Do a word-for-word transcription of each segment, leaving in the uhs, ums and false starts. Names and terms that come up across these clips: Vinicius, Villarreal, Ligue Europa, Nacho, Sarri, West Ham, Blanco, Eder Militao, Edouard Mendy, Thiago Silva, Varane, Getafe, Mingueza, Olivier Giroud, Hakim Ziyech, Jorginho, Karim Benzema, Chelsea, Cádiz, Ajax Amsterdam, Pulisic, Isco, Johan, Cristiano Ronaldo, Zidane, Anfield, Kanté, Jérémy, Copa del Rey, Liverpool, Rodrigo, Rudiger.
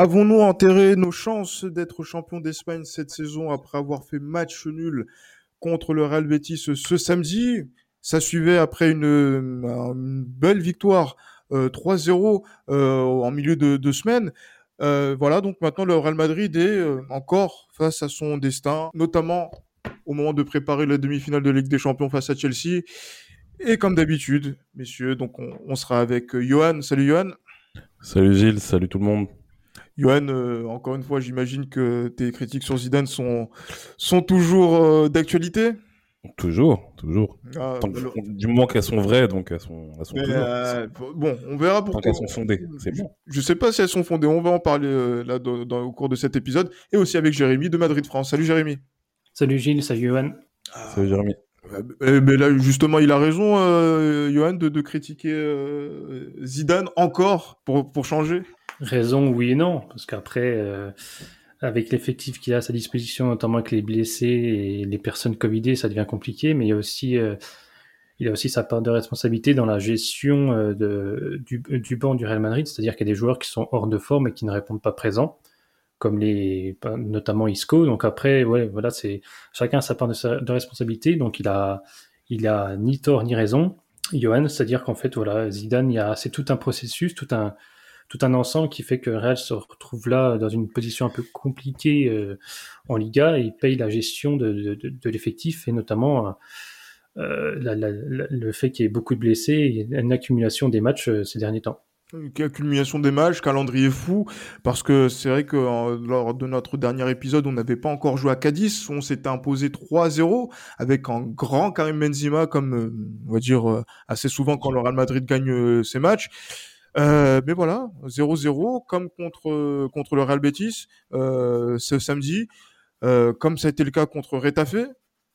Avons-nous enterré nos chances d'être champion d'Espagne cette saison après avoir fait match nul contre le Real Betis ce samedi? Ça suivait après une, une belle victoire euh, trois zéro euh, en milieu de, de semaine. Euh, voilà, donc maintenant le Real Madrid est euh, encore face à son destin, notamment au moment de préparer la demi-finale de Ligue des Champions face à Chelsea. Et comme d'habitude, messieurs, donc on, on sera avec euh, Johan. Salut Johan. Salut Gilles, salut tout le monde. Yoann, euh, encore une fois, j'imagine que tes critiques sur Zidane sont, sont toujours euh, d'actualité. Toujours, toujours. Ah, Tant alors... que, du moment qu'elles sont vraies, donc elles sont, elles sont toujours. Euh, bon, on verra pourquoi. Tant qu'elles sont fondées, c'est bon. Je ne sais pas si elles sont fondées, on va en parler euh, là, dans, dans, au cours de cet épisode, et aussi avec Jérémy de Madrid France. Salut Jérémy. Salut Gilles, salut Yoann. Ah, salut Jérémy. Euh, mais là, justement, il a raison, euh, Yoann, de, de critiquer euh, Zidane encore pour, pour changer. Raison, oui et non, parce qu'après, euh, avec l'effectif qu'il a à sa disposition, notamment avec les blessés et les personnes covidées, ça devient compliqué, mais il y a aussi, euh, il y a aussi sa part de responsabilité dans la gestion euh, de, du, du banc du Real Madrid, c'est-à-dire qu'il y a des joueurs qui sont hors de forme et qui ne répondent pas présents, comme les, notamment Isco, donc après, ouais, voilà, c'est, chacun a sa part de, sa, de responsabilité, donc il a, il a ni tort ni raison, Johan, c'est-à-dire qu'en fait, voilà, Zidane, il y a, c'est tout un processus, tout un, tout un ensemble qui fait que Real se retrouve là dans une position un peu compliquée euh, en Liga et paye la gestion de, de, de l'effectif et notamment euh, la, la, la, le fait qu'il y ait beaucoup de blessés et une accumulation des matchs euh, ces derniers temps. Une accumulation des matchs, calendrier fou, parce que c'est vrai que euh, lors de notre dernier épisode, on n'avait pas encore joué à Cádiz, on s'était imposé trois zéro avec un grand Karim Benzema, comme euh, on va dire euh, assez souvent quand le Real Madrid gagne euh, ses matchs. Euh, mais voilà, zéro zéro comme contre, contre le Real Betis euh, ce samedi, euh, comme ça a été le cas contre Getafe,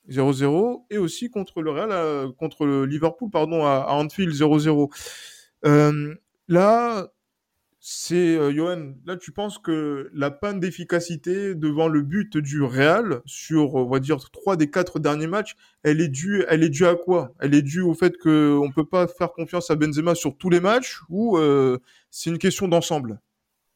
zéro zéro, et aussi contre le Real, à, contre le Liverpool, pardon, à, à Anfield, zéro zéro. Euh, là, c'est euh, Johan, là tu penses que la panne d'efficacité devant le but du Real sur, on va dire, trois des quatre derniers matchs, elle est due, elle est due à quoi? Elle est due au fait qu'on ne peut pas faire confiance à Benzema sur tous les matchs ou euh, c'est une question d'ensemble?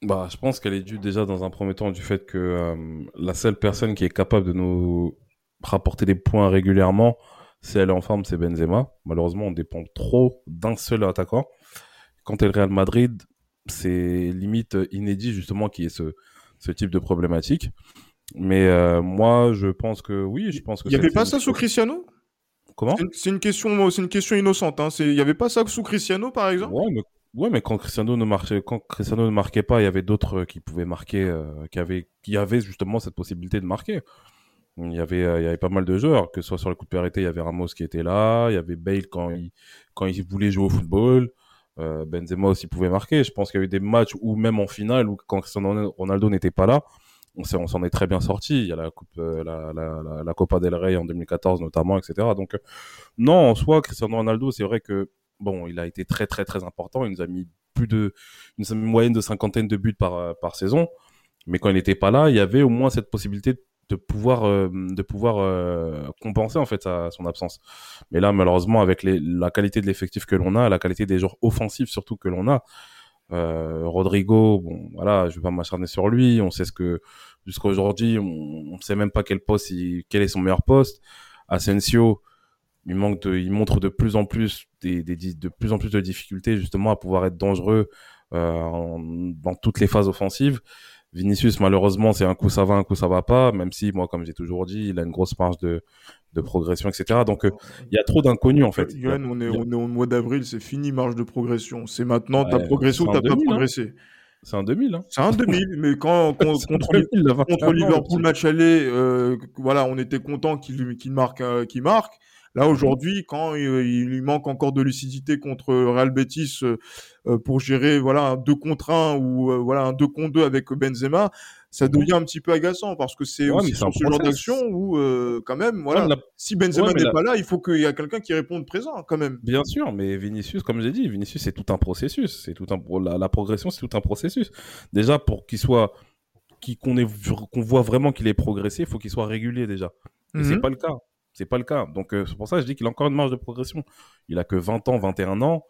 Bah, je pense qu'elle est due déjà dans un premier temps du fait que euh, la seule personne qui est capable de nous rapporter des points régulièrement, si elle est en forme, c'est Benzema. Malheureusement, on dépend trop d'un seul attaquant. Quand elle est le Real Madrid, c'est limite inédit justement qu'il y ait ce, ce type de problématique. Mais euh, moi, je pense que oui, je pense que... Il n'y avait pas ça sous Cristiano ? Comment ? c'est une, c'est, une question, c'est une question innocente. Hein. Il n'y avait pas ça sous Cristiano, par exemple ? Ouais, mais, ouais, mais quand, Cristiano ne marchait, quand Cristiano ne marquait pas, il y avait d'autres qui pouvaient marquer, euh, qui, avaient, qui avaient justement cette possibilité de marquer. Il y avait, euh, il y avait pas mal de joueurs, que ce soit sur le coup de pied arrêté, il y avait Ramos qui était là, il y avait Bale quand, ouais. il, quand il voulait jouer au football... Benzema aussi pouvait marquer. Je pense qu'il y a eu des matchs où même en finale, où quand Cristiano Ronaldo n'était pas là, on, on s'en est très bien sorti. Il y a la coupe, la, la, la, la Copa del Rey en deux mille quatorze notamment, et cetera. Donc non, en soi, Cristiano Ronaldo, c'est vrai que bon, il a été très très très important. Il nous a mis plus de, il nous a mis une moyenne de cinquantaine de buts par par saison. Mais quand il n'était pas là, il y avait au moins cette possibilité de de pouvoir euh, de pouvoir euh, compenser en fait sa, son absence. Mais là malheureusement avec les, la qualité de l'effectif que l'on a, la qualité des joueurs offensifs surtout que l'on a, euh, Rodrigo, bon voilà, je vais pas m'acharner sur lui, on sait ce que jusqu'à aujourd'hui, on, on sait même pas quel poste il, quel est son meilleur poste. Asensio, il manque de il montre de plus en plus des des de plus en plus de difficultés justement à pouvoir être dangereux euh, en, dans toutes les phases offensives. Vinicius, malheureusement, c'est un coup ça va, un coup ça va pas, même si, moi, comme j'ai toujours dit, il a une grosse marge de, de progression, et cetera. Donc, il euh, y a trop d'inconnus, en fait. Yoann, on est, on est au mois d'avril, c'est fini, marge de progression. C'est maintenant, t'as ouais, progressé ou t'as deux mille, pas progressé. Hein. C'est un deux mille, hein. C'est un deux mille, mais quand, quand contre, deux mille, contre Liverpool, match aller, euh, voilà, on était content qu'il, qu'il marque, euh, qu'il marque. Là, aujourd'hui, quand euh, il lui manque encore de lucidité contre Real Betis euh, pour gérer voilà, un deux contre un ou euh, voilà, un deux contre deux avec Benzema, ça devient un petit peu agaçant parce que c'est ouais, aussi sur ce genre d'action où euh, quand même voilà ouais, la... si Benzema ouais, n'est la... pas là, il faut qu'il y ait quelqu'un qui réponde présent quand même. Bien sûr, mais Vinicius, comme j'ai dit, Vinicius c'est tout un processus, c'est tout un la, la progression, c'est tout un processus. Déjà pour qu'il soit qui qu'on est qu'on voit vraiment qu'il est progressé, il faut qu'il soit régulier déjà. Et mm-hmm. c'est pas le cas. C'est pas le cas. Donc euh, c'est pour ça que je dis qu'il a encore une marge de progression. Il a que vingt ans, vingt et un ans.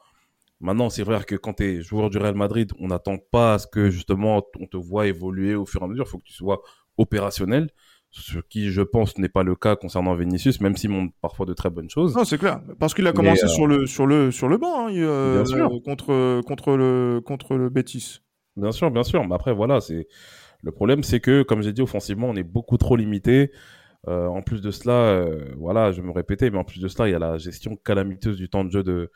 Maintenant, c'est vrai que quand tu es joueur du Real Madrid, on n'attend pas à ce que, justement, on te voit évoluer au fur et à mesure. Il faut que tu sois opérationnel, ce qui, je pense, n'est pas le cas concernant Vinicius, même s'il montre parfois de très bonnes choses. Non, c'est clair. Parce qu'il a commencé euh... sur, le, sur, le, sur le banc, hein, il, euh, euh, contre, contre, le, contre le Betis. Bien sûr, bien sûr. Mais après, voilà, c'est... le problème, c'est que, comme j'ai dit, offensivement, on est beaucoup trop limité. Euh, en plus de cela, euh, voilà, je vais me répéter, mais en plus de cela, il y a la gestion calamiteuse du temps de jeu de...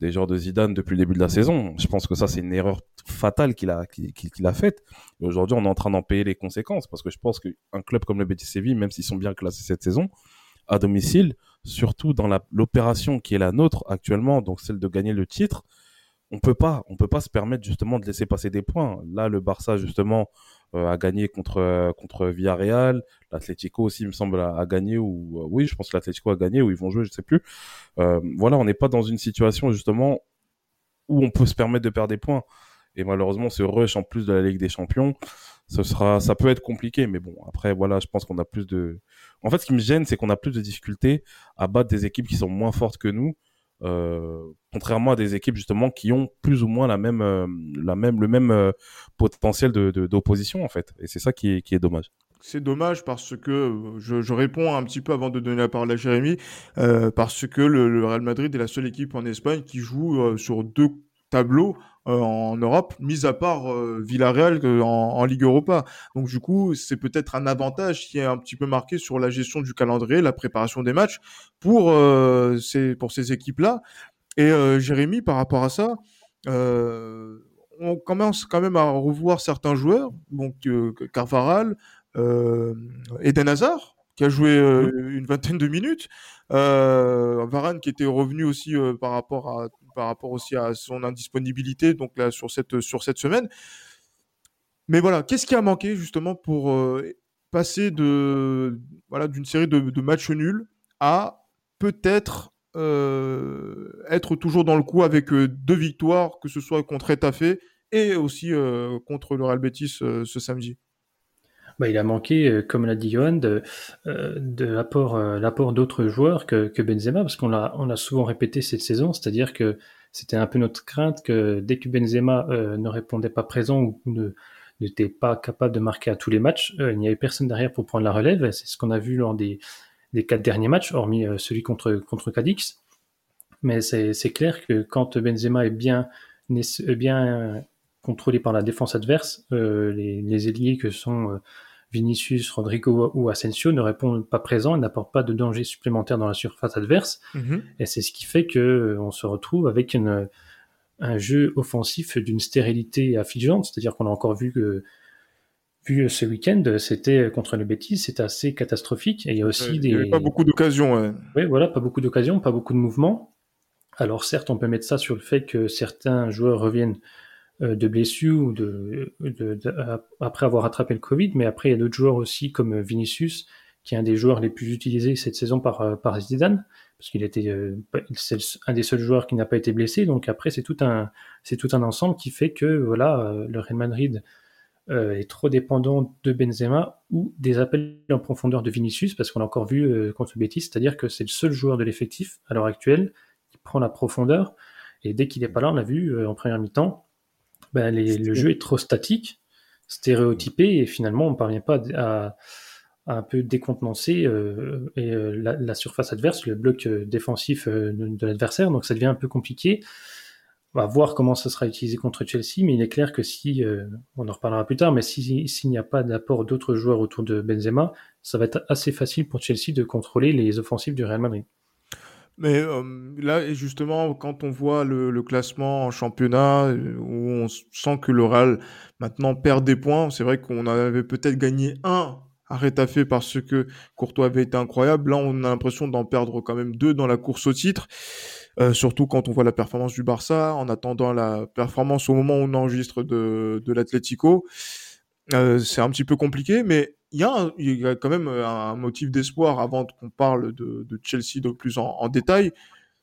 des joueurs de Zidane depuis le début de la saison. Je pense que ça, c'est une erreur fatale qu'il a, qu'il, qu'il a faite. Et aujourd'hui, on est en train d'en payer les conséquences parce que je pense qu'un club comme le Betis Séville, même s'ils sont bien classés cette saison, à domicile, surtout dans la, l'opération qui est la nôtre actuellement, donc celle de gagner le titre, on peut pas, on peut pas se permettre justement de laisser passer des points. Là, le Barça, justement, euh, a gagné contre, euh, contre Villarreal. L'Atletico aussi, il me semble, a, a gagné. Ou, euh, oui, je pense que l'Atletico a gagné ou ils vont jouer, je ne sais plus. Euh, voilà, on n'est pas dans une situation, justement, où on peut se permettre de perdre des points. Et malheureusement, ce rush en plus de la Ligue des Champions, ce sera, ça peut être compliqué. Mais bon, après, voilà, je pense qu'on a plus de... En fait, ce qui me gêne, c'est qu'on a plus de difficultés à battre des équipes qui sont moins fortes que nous. Euh, contrairement à des équipes justement qui ont plus ou moins la même, euh, la même, le même euh, potentiel de, de, d'opposition en fait, et c'est ça qui est, qui est dommage. C'est dommage parce que, je, je réponds un petit peu avant de donner la parole à Jérémy, euh, parce que le, le Real Madrid est la seule équipe en Espagne qui joue euh, sur deux tableaux euh, en Europe, mis à part euh, Villarreal euh, en, en Ligue Europa. Donc du coup, c'est peut-être un avantage qui est un petit peu marqué sur la gestion du calendrier, la préparation des matchs pour, euh, ces, pour ces équipes-là. Et euh, Jérémy, par rapport à ça, euh, on commence quand même à revoir certains joueurs, donc euh, Carvajal, euh, Eden Hazard, qui a joué euh, une vingtaine de minutes, euh, Varane qui était revenu aussi euh, par rapport à par rapport aussi à son indisponibilité donc là sur cette sur cette semaine. Mais voilà, qu'est-ce qui a manqué justement pour euh, passer de voilà d'une série de, de matchs nuls à peut-être euh, être toujours dans le coup avec euh, deux victoires, que ce soit contre Getafe et aussi euh, contre le Real Betis euh, ce samedi. Bah, il a manqué, euh, comme l'a dit Johan, de, euh, de l'apport, euh, l'apport d'autres joueurs que, que Benzema, parce qu'on l'a, on l'a souvent répété cette saison, c'est-à-dire que c'était un peu notre crainte que dès que Benzema euh, ne répondait pas présent ou ne, n'était pas capable de marquer à tous les matchs, euh, il n'y avait personne derrière pour prendre la relève. C'est ce qu'on a vu lors des, des quatre derniers matchs, hormis euh, celui contre, contre Cádiz. Mais c'est, c'est clair que quand Benzema est bien... Est bien contrôlé par la défense adverse, euh, les, les ailiers que sont euh, Vinicius, Rodrigo ou Asensio ne répondent pas présents et n'apportent pas de danger supplémentaire dans la surface adverse. Mm-hmm. Et c'est ce qui fait qu'on euh, se retrouve avec une, un jeu offensif d'une stérilité affligeante. C'est-à-dire qu'on a encore vu que vu ce week-end, c'était contre le Betis, c'était assez catastrophique. Et il y a aussi ouais, des... Il n'y avait pas beaucoup d'occasions. Ouais. Oui, voilà, pas beaucoup d'occasions, pas beaucoup de mouvements. Alors certes, on peut mettre ça sur le fait que certains joueurs reviennent de blessures ou de, de, de, après avoir attrapé le Covid, mais après il y a d'autres joueurs aussi comme Vinicius, qui est un des joueurs les plus utilisés cette saison par, par Zidane, parce qu'il était c'est un des seuls joueurs qui n'a pas été blessé. Donc après c'est tout un c'est tout un ensemble qui fait que voilà le Real Madrid est trop dépendant de Benzema ou des appels en profondeur de Vinicius, parce qu'on l'a encore vu contre Betis, c'est-à-dire que c'est le seul joueur de l'effectif à l'heure actuelle qui prend la profondeur, et dès qu'il n'est pas là, on l'a vu en première mi-temps. Ben les, le jeu est trop statique, stéréotypé, et finalement on ne parvient pas à, à un peu décontenancer euh, et, euh, la, la surface adverse, le bloc euh, défensif euh, de, de l'adversaire, donc ça devient un peu compliqué. On va voir comment ça sera utilisé contre Chelsea, mais il est clair que si, euh, on en reparlera plus tard, mais si, si, s'il n'y a pas d'apport d'autres joueurs autour de Benzema, ça va être assez facile pour Chelsea de contrôler les offensives du Real Madrid. Mais euh, là, justement, quand on voit le, le classement en championnat, où on sent que le Real, maintenant, perd des points, c'est vrai qu'on avait peut-être gagné un à Getafe parce que Courtois avait été incroyable. Là, on a l'impression d'en perdre quand même deux dans la course au titre, euh, surtout quand on voit la performance du Barça, en attendant la performance au moment où on enregistre de, de l'Atlético. Euh, c'est un petit peu compliqué, mais il y, y a quand même un motif d'espoir avant qu'on parle de, de Chelsea de plus en, en détail.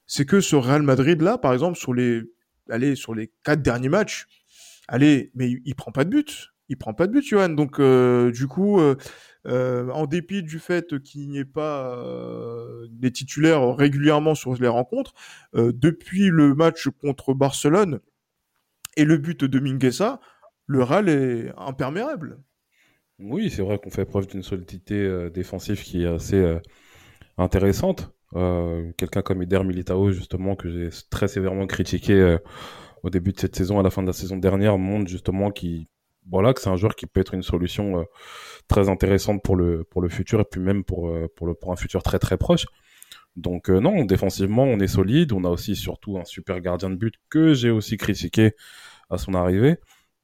C'est que ce Real Madrid là, par exemple, sur les, allez, sur les quatre derniers matchs, allez, mais il, il prend pas de but, il prend pas de but, Johan. Donc euh, du coup, euh, euh, en dépit du fait qu'il n'y ait pas euh, des titulaires régulièrement sur les rencontres, euh, depuis le match contre Barcelone et le but de Mingueza, le Real est imperméable. Oui, c'est vrai qu'on fait preuve d'une solidité euh, défensive qui est assez euh, intéressante. Euh, quelqu'un comme Eder Militao, justement, que j'ai très sévèrement critiqué euh, au début de cette saison, à la fin de la saison dernière, montre justement qu'il, voilà, que c'est un joueur qui peut être une solution euh, très intéressante pour le, pour le futur et puis même pour, euh, pour, le, pour un futur très très proche. Donc euh, non, défensivement, on est solide. On a aussi surtout un super gardien de but que j'ai aussi critiqué à son arrivée.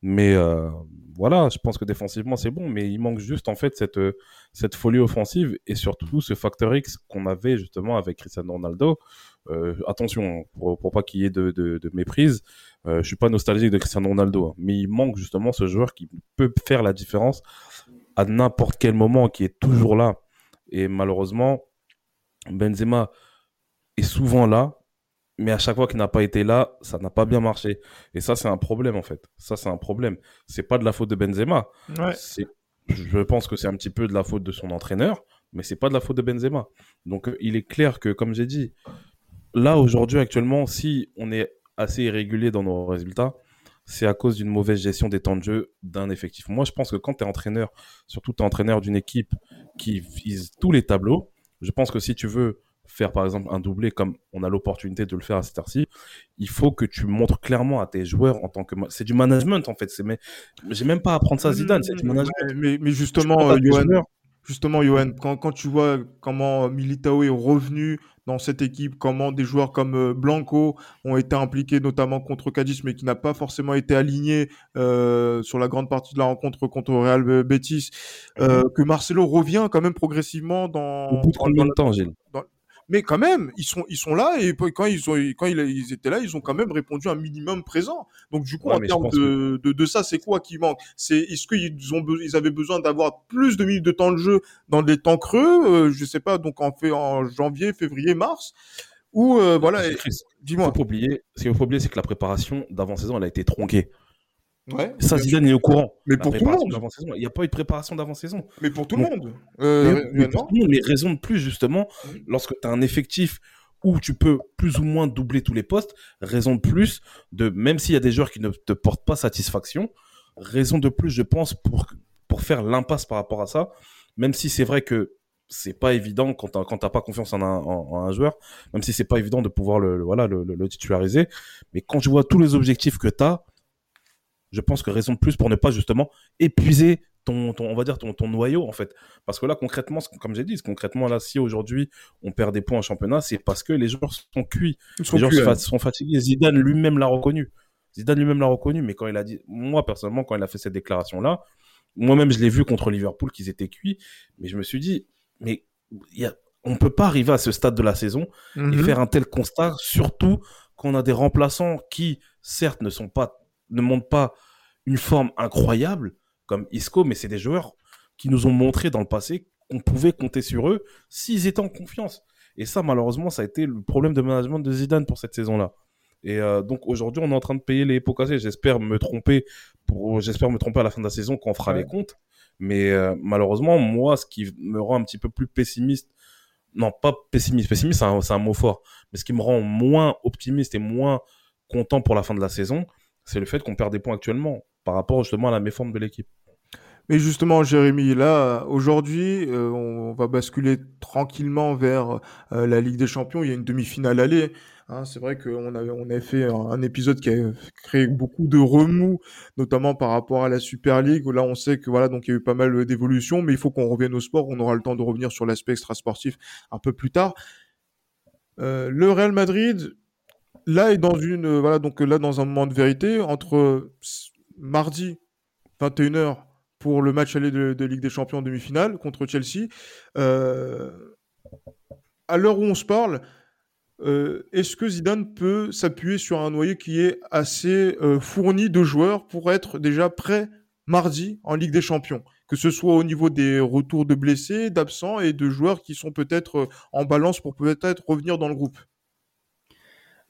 Mais euh, voilà, je pense que défensivement c'est bon, mais il manque juste en fait cette, cette folie offensive et surtout ce facteur X qu'on avait justement avec Cristiano Ronaldo. Euh, attention, pour, pour pas qu'il y ait de, de, de méprise, euh, je suis pas nostalgique de Cristiano Ronaldo, hein, mais il manque justement ce joueur qui peut faire la différence à n'importe quel moment, qui est toujours là. Et malheureusement, Benzema est souvent là, mais à chaque fois qu'il n'a pas été là, ça n'a pas bien marché. Et ça, c'est un problème, en fait. Ça, c'est un problème. C'est pas de la faute de Benzema. Ouais. C'est... Je pense que c'est un petit peu de la faute de son entraîneur, mais c'est pas de la faute de Benzema. Donc, il est clair que, comme j'ai dit, là, aujourd'hui, actuellement, si on est assez irrégulier dans nos résultats, c'est à cause d'une mauvaise gestion des temps de jeu d'un effectif. Moi, je pense que quand t'es entraîneur, surtout t'es entraîneur d'une équipe qui vise tous les tableaux, je pense que si tu veux faire par exemple un doublé comme on a l'opportunité de le faire à cette heure-ci, il faut que tu montres clairement à tes joueurs en tant que... Ma- c'est du management en fait, c'est mais... j'ai même pas à prendre ça à Zidane, c'est du management. Mais, mais, mais justement, euh, Yoann, justement, Yoann, quand, quand tu vois comment Militao est revenu dans cette équipe, comment des joueurs comme Blanco ont été impliqués notamment contre Cádiz, mais qui n'a pas forcément été aligné euh, sur la grande partie de la rencontre contre Real Betis, euh, que Marcelo revient quand même progressivement dans... Au bout de combien de temps, Gilles ? Dans... Mais quand même, ils sont, ils sont là et quand ils ont, quand ils étaient là, ils ont quand même répondu à un minimum présent. Donc du coup, ouais, en termes de, que... de de ça, c'est quoi qui manque ? C'est est-ce qu'ils ont, ils avaient besoin d'avoir plus de minutes de temps de jeu dans des temps creux ? euh, Je sais pas. Donc en fait, en janvier, février, mars, ou euh, voilà. C'est, c'est, dis-moi. Ce qu'il faut oublier, ce qu'il faut oublier, c'est que la préparation d'avant-saison, elle a été tronquée. Ouais, ça, Zidane est au courant. Mais pour tout le monde. Il n'y a pas eu de préparation d'avant-saison. Mais pour tout le monde. Euh, mais, mais, pour tout le monde, mais raison de plus, justement, oui. Lorsque tu as un effectif où tu peux plus ou moins doubler tous les postes, raison de plus, de, même s'il y a des joueurs qui ne te portent pas satisfaction, raison de plus, je pense, pour, pour faire l'impasse par rapport à ça, même si c'est vrai que c'est pas évident quand t'as, quand t'as pas confiance en un, en, en un joueur, même si c'est pas évident de pouvoir le, le, voilà, le, le, le titulariser. Mais quand je vois tous les objectifs que tu as, je pense que raison de plus pour ne pas justement épuiser ton, ton on va dire ton, ton noyau en fait, parce que là concrètement, comme j'ai dit, concrètement là, si aujourd'hui on perd des points en championnat, c'est parce que les joueurs sont cuits, ils les sont joueurs cuits, sont, hein. sont fatigués. Zidane lui-même l'a reconnu. Zidane lui-même l'a reconnu, mais quand il a dit, moi personnellement quand il a fait cette déclaration là, moi-même je l'ai vu contre Liverpool qu'ils étaient cuits, mais je me suis dit, mais y a, on peut pas arriver à ce stade de la saison mm-hmm. et faire un tel constat, surtout qu'on a des remplaçants qui certes ne sont pas ne montrent pas une forme incroyable comme Isco, mais c'est des joueurs qui nous ont montré dans le passé qu'on pouvait compter sur eux s'ils étaient en confiance. Et ça, malheureusement, ça a été le problème de management de Zidane pour cette saison-là. Et euh, donc aujourd'hui, on est en train de payer les pots cassés. J'espère me tromper pour... J'espère me tromper à la fin de la saison quand on fera ouais. les comptes. Mais euh, malheureusement, moi, ce qui me rend un petit peu plus pessimiste, non, pas pessimiste, pessimiste, c'est un, c'est un mot fort, mais ce qui me rend moins optimiste et moins content pour la fin de la saison, c'est le fait qu'on perd des points actuellement par rapport justement à la méforme de l'équipe. Mais justement, Jérémy, là, aujourd'hui, euh, on va basculer tranquillement vers euh, la Ligue des Champions. Il y a une demi-finale aller. Hein, c'est vrai qu'on avait, on avait fait un épisode qui a créé beaucoup de remous, notamment par rapport à la Super League. Là, on sait que voilà, donc il y a eu pas mal d'évolutions, mais il faut qu'on revienne au sport. On aura le temps de revenir sur l'aspect extrasportif un peu plus tard. Euh, le Real Madrid... Là est dans une euh, voilà donc là dans un moment de vérité entre euh, mardi vingt et une heures pour le match aller de, de Ligue des Champions en demi-finale contre Chelsea. Euh, à l'heure où on se parle, euh, est-ce que Zidane peut s'appuyer sur un noyau qui est assez euh, fourni de joueurs pour être déjà prêt mardi en Ligue des Champions, que ce soit au niveau des retours de blessés, d'absents et de joueurs qui sont peut-être en balance pour peut-être revenir dans le groupe.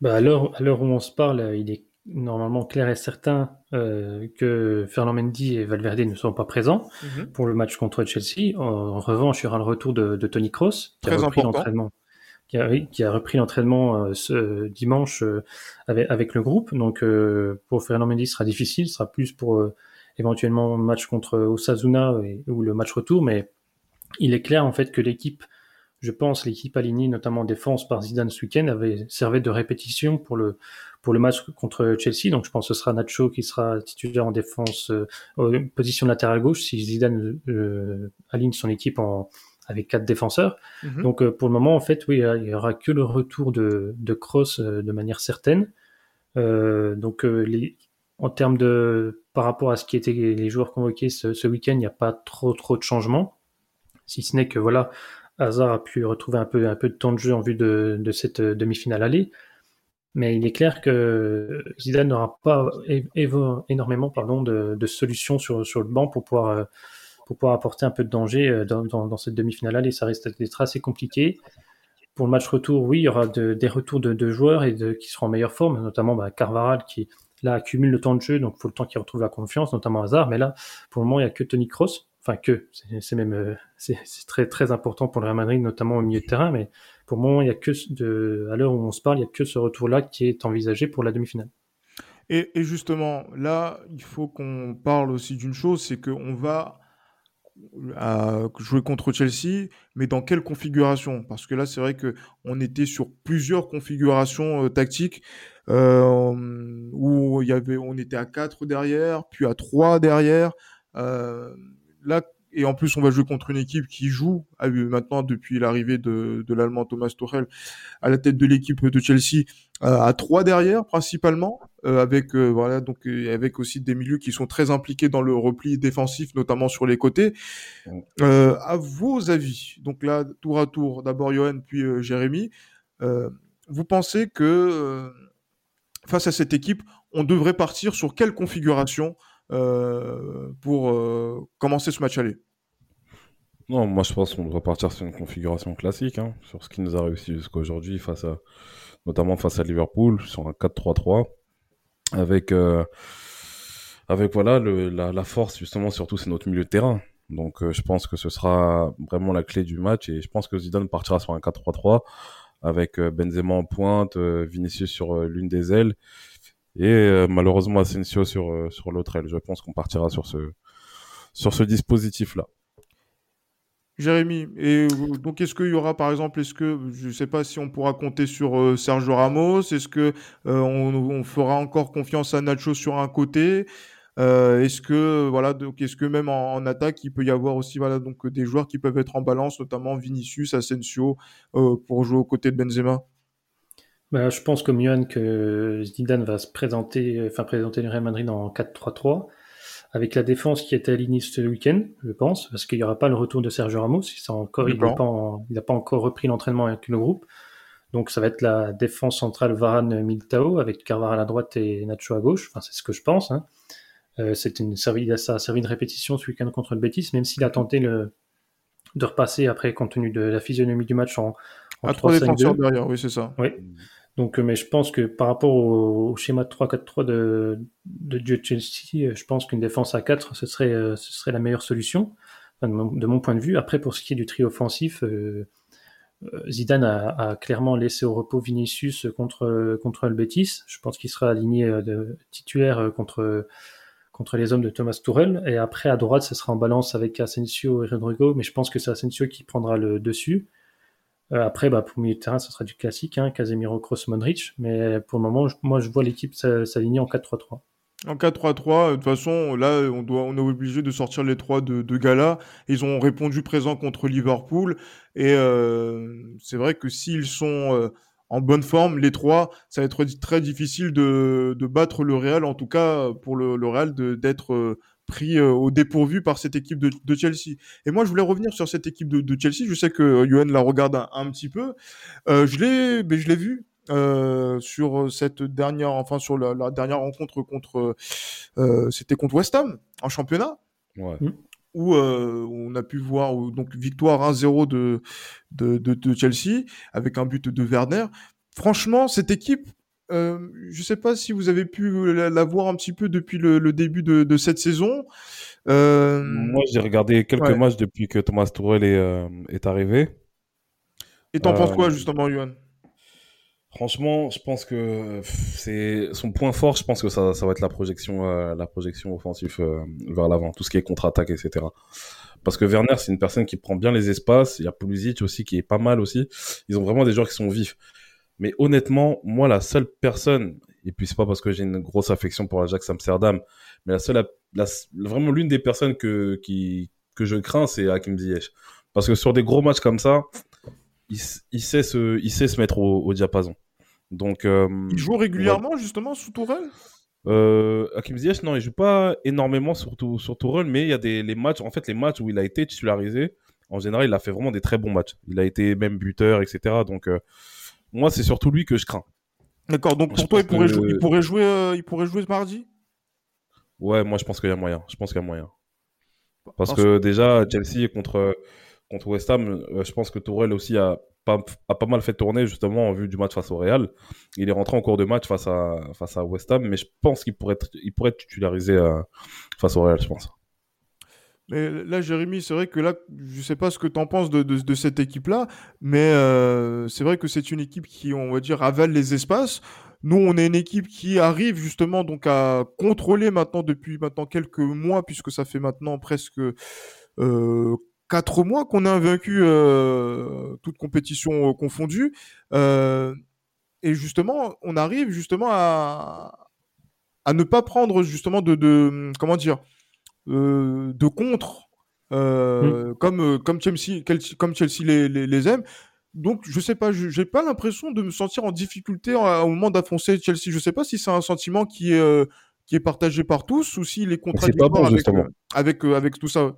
Bah à l'heure, à l'heure où on se parle, il est normalement clair et certain euh, que Ferland Mendy et Valverde ne sont pas présents mmh. pour le match contre Chelsea. En, en revanche, il y aura le retour de, de Toni Kroos, qui, Très a repris l'entraînement, qui, a, qui a repris l'entraînement euh, ce dimanche euh, avec, avec le groupe. Donc euh, pour Ferland Mendy, ce sera difficile, ce sera plus pour euh, éventuellement le match contre Osasuna et, ou le match retour, mais il est clair en fait que l'équipe Je pense l'équipe alignée, notamment en défense par Zidane ce week-end, avait servi de répétition pour le pour le match contre Chelsea. Donc je pense que ce sera Nacho qui sera titulaire en défense, euh, en position latérale gauche, si Zidane euh, aligne son équipe en avec quatre défenseurs. Mm-hmm. Donc euh, pour le moment, en fait, oui, il y aura que le retour de de Kroos euh, de manière certaine. Euh, donc euh, les, en termes de par rapport à ce qui étaient les joueurs convoqués ce, ce week-end, il n'y a pas trop trop de changements, si ce n'est que voilà. Hazard a pu retrouver un peu, un peu de temps de jeu en vue de, de cette demi-finale aller. Mais il est clair que Zidane n'aura pas évo, énormément pardon, de, de solutions sur, sur le banc pour pouvoir, pour pouvoir apporter un peu de danger dans, dans, dans cette demi-finale aller. Ça reste d'être assez compliqué. Pour le match retour, oui, il y aura de, des retours de, de joueurs et de, qui seront en meilleure forme, notamment bah, Carvajal qui là, accumule le temps de jeu, donc il faut le temps qu'il retrouve la confiance, notamment Hazard. Mais là, pour le moment, il n'y a que Toni Kroos. Enfin que, c'est, c'est même c'est, c'est très très important pour le Real Madrid, notamment au milieu de terrain, mais pour le moment, il y a que de, à l'heure où on se parle, il n'y a que ce retour-là qui est envisagé pour la demi-finale. Et, et justement, là, il faut qu'on parle aussi d'une chose, c'est qu'on va à jouer contre Chelsea, mais dans quelle configuration ? Parce que là, c'est vrai qu'on était sur plusieurs configurations euh, tactiques euh, où il y avait, on était à quatre derrière, puis à trois derrière. Euh, Là, et en plus, on va jouer contre une équipe qui joue maintenant depuis l'arrivée de, de l'Allemand Thomas Tuchel à la tête de l'équipe de Chelsea euh, à trois derrière principalement, euh, avec euh, voilà donc euh, avec aussi des milieux qui sont très impliqués dans le repli défensif, notamment sur les côtés. Euh, à vos avis, donc là tour à tour, d'abord Yoann puis euh, Jérémy, euh, vous pensez que euh, face à cette équipe, on devrait partir sur quelle configuration? Euh, pour euh, commencer ce match aller. Non, moi je pense qu'on doit partir sur une configuration classique, hein, sur ce qui nous a réussi jusqu'à aujourd'hui, face à, notamment face à Liverpool, sur un quatre trois trois, avec, euh, avec voilà, le, la, la force justement, surtout c'est notre milieu de terrain. Donc euh, je pense que ce sera vraiment la clé du match, et je pense que Zidane partira sur un quatre trois trois, avec euh, Benzema en pointe, euh, Vinicius sur euh, l'une des ailes, et euh, malheureusement Asensio sur, euh, sur l'autre aile. Je pense qu'on partira sur ce, sur ce dispositif-là. Jérémy, et donc est-ce qu'il y aura par exemple, est-ce que, je ne sais pas si on pourra compter sur euh, Sergio Ramos, est-ce qu'on euh, on fera encore confiance à Nacho sur un côté, euh, est-ce que voilà, donc est-ce que même en, en attaque, il peut y avoir aussi voilà, donc, des joueurs qui peuvent être en balance, notamment Vinicius, Asensio, euh, pour jouer aux côtés de Benzema? Bah, je pense comme Yoann que Zidane va se présenter, enfin présenter le Real Madrid en quatre trois trois, avec la défense qui était alignée ce week-end, je pense, parce qu'il n'y aura pas le retour de Sergio Ramos, encore, il n'a pas, en, pas encore repris l'entraînement avec le groupe. Donc ça va être la défense centrale Varane-Militao, avec Carvajal à droite et Nacho à gauche, enfin c'est ce que je pense. Hein. Euh, c'est une, ça a servi de répétition ce week-end contre le Betis, même s'il a tenté le, de repasser après, compte tenu de la physionomie du match, en à trois défenseurs derrière, oui c'est ça. Oui. Donc, mais je pense que par rapport au, au schéma trois quatre trois de, de, de Chelsea, je pense qu'une défense à quatre, ce serait, ce serait la meilleure solution, enfin, de, mon, de mon point de vue. Après, pour ce qui est du trio offensif, euh, Zidane a, a clairement laissé au repos Vinicius contre, contre le Betis. Je pense qu'il sera aligné de, titulaire contre, contre les hommes de Thomas Tuchel. Et après, à droite, ce sera en balance avec Asensio et Rodrigo, mais je pense que c'est Asensio qui prendra le dessus. Après, bah, pour le milieu de terrain, ça sera du classique, hein, Casemiro, Kroos, Modric. Mais pour le moment, je, moi, je vois l'équipe s'aligner en quatre trois trois. En quatre trois trois, de toute façon, là, on, doit, on est obligé de sortir les trois de, de gala. Ils ont répondu présent contre Liverpool. Et euh, c'est vrai que s'ils sont euh, en bonne forme, les trois, ça va être très difficile de, de battre le Real. En tout cas, pour le, le Real, de, d'être... Euh, pris au dépourvu par cette équipe de, de Chelsea. Et moi, je voulais revenir sur cette équipe de, de Chelsea. Je sais que Johan la regarde un, un petit peu. Euh, je l'ai, mais je l'ai vu euh, sur cette dernière, enfin sur la, la dernière rencontre contre, euh, c'était contre West Ham en championnat, ouais. où euh, on a pu voir où, donc victoire un zéro de, de de de Chelsea avec un but de Werner. Franchement, cette équipe. Euh, je sais pas si vous avez pu la, la voir un petit peu depuis le, le début de, de cette saison. Euh... Moi, j'ai regardé quelques ouais. matchs depuis que Thomas Tuchel est, euh, est arrivé. Et t'en euh... penses quoi, justement, Yoann ? Franchement, je pense que c'est son point fort. Je pense que ça, ça va être la projection, euh, la projection offensive euh, vers l'avant, tout ce qui est contre-attaque, et cetera. Parce que Werner, c'est une personne qui prend bien les espaces. Il y a Pulisic aussi qui est pas mal aussi. Ils ont vraiment des joueurs qui sont vifs. Mais honnêtement, moi, la seule personne, et puis c'est pas parce que j'ai une grosse affection pour Ajax Amsterdam, mais la seule, la, vraiment l'une des personnes que, qui, que je crains, c'est Hakim Ziyech. Parce que sur des gros matchs comme ça, il, il sait se, il sait se mettre au, au diapason. Donc, euh, il joue régulièrement, ouais. justement, sous Tourelle? Euh, Hakim Ziyech, non, il joue pas énormément sur, sur Tourelle, mais il y a des, les matchs, en fait, les matchs où il a été titularisé, en général, il a fait vraiment des très bons matchs. Il a été même buteur, et cetera. Donc, euh, moi, c'est surtout lui que je crains. D'accord, donc pour je toi, il pourrait, que... jouer, il, pourrait jouer, euh, il pourrait jouer ce mardi ? Ouais, moi, je pense qu'il y a moyen. Je pense qu'il y a moyen. Parce, Parce que déjà, Chelsea contre, contre West Ham, je pense que Tourelle aussi a pas, a pas mal fait tourner, justement, en vue du match face au Real. Il est rentré en cours de match face à, face à West Ham, mais je pense qu'il pourrait être, il pourrait être titularisé euh, face au Real, je pense. Mais là, Jérémy, c'est vrai que là, je sais pas ce que t'en penses de, de, de cette équipe-là, mais euh, c'est vrai que c'est une équipe qui, on va dire, avale les espaces. Nous, on est une équipe qui arrive justement donc à contrôler maintenant depuis maintenant quelques mois, puisque ça fait maintenant presque euh, quatre mois qu'on a vaincu euh, toute compétition euh, confondue. Euh, et justement, on arrive justement à, à ne pas prendre justement de, de comment dire. Euh, de contre euh, mmh. comme comme Chelsea comme Chelsea les, les, les aime. Donc je sais pas, j'ai pas l'impression de me sentir en difficulté au moment d'affronter Chelsea. Je sais pas si c'est un sentiment qui est euh, qui est partagé par tous ou s'il est contradictoire bon, avec, euh, avec euh, avec tout ça.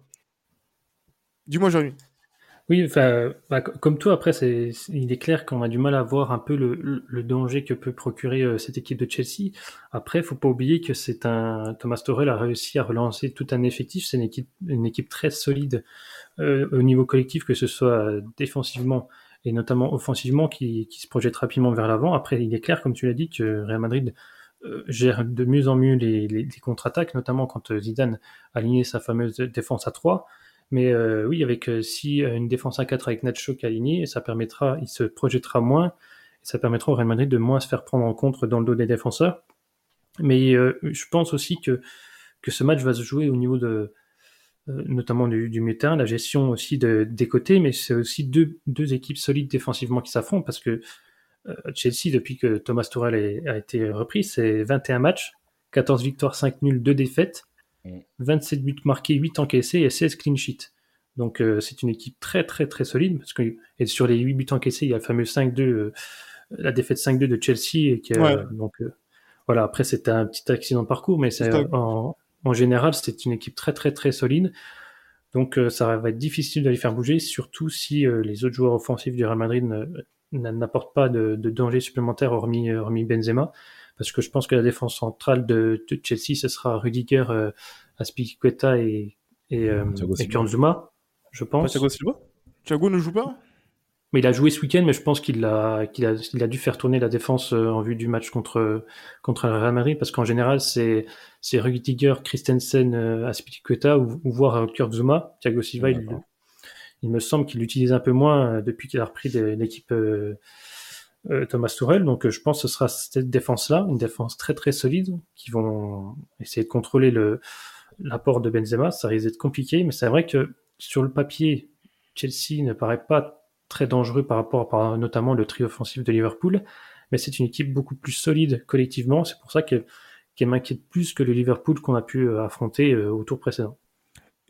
Dis-moi, Jérémy. Oui, enfin, bah, comme tout, après, c'est, c'est, il est clair qu'on a du mal à voir un peu le, le danger que peut procurer euh, cette équipe de Chelsea. Après, faut pas oublier que c'est un, Thomas Tuchel a réussi à relancer tout un effectif. C'est une équipe, une équipe très solide euh, au niveau collectif, que ce soit défensivement et notamment offensivement, qui, qui se projette rapidement vers l'avant. Après, il est clair, comme tu l'as dit, que Real Madrid euh, gère de mieux en mieux les, les, les contre-attaques, notamment quand Zidane a aligné sa fameuse défense à trois. Mais euh, oui, avec euh, si une défense à quatre avec Nacho qui est aligné, ça permettra, il se projettera moins, et ça permettra au Real Madrid de moins se faire prendre en compte dans le dos des défenseurs. Mais euh, je pense aussi que que ce match va se jouer au niveau de euh, notamment du, du milieu de terrain, la gestion aussi de, des côtés, mais c'est aussi deux deux équipes solides défensivement qui s'affrontent, parce que euh, Chelsea, depuis que Thomas Tuchel est, a été repris, c'est vingt et un matchs, quatorze victoires, cinq nuls, deux défaites. vingt-sept buts marqués, huit encaissés et seize clean sheets. Donc euh, c'est une équipe très très très solide, parce que et sur les huit buts encaissés, il y a le fameux cinq deux, euh, la défaite cinq deux de Chelsea, et qui, euh, ouais. donc euh, voilà, après c'était un petit accident de parcours, mais c'est, c'est en, en général c'est une équipe très très très solide. Donc euh, ça va être difficile de les faire bouger, surtout si euh, les autres joueurs offensifs du Real Madrid n'apportent pas de, de danger supplémentaire hormis, hormis Benzema. Parce que je pense que la défense centrale de, de Chelsea, ce sera Rudiger, euh, Azpilicueta et, et, euh, et Kurtzuma, je pense. Thiago Silva ? Thiago ne joue pas ? Mais il a joué ce week-end, mais je pense qu'il a, qu'il a, qu'il a dû faire tourner la défense en vue du match contre, contre le Real Madrid, parce qu'en général, c'est, c'est Rudiger, Christensen, Azpilicueta, ou, ou voire Kurtzuma. Thiago Silva, il, il me semble qu'il l'utilise un peu moins depuis qu'il a repris de, l'équipe... Euh, Thomas Tuchel, donc je pense que ce sera cette défense-là, une défense très très solide, qui vont essayer de contrôler le, l'apport de Benzema. Ça risque d'être compliqué, mais c'est vrai que sur le papier, Chelsea ne paraît pas très dangereux par rapport à notamment le trio offensif de Liverpool, mais c'est une équipe beaucoup plus solide collectivement. C'est pour ça que, qu'elle m'inquiète plus que le Liverpool qu'on a pu affronter au tour précédent.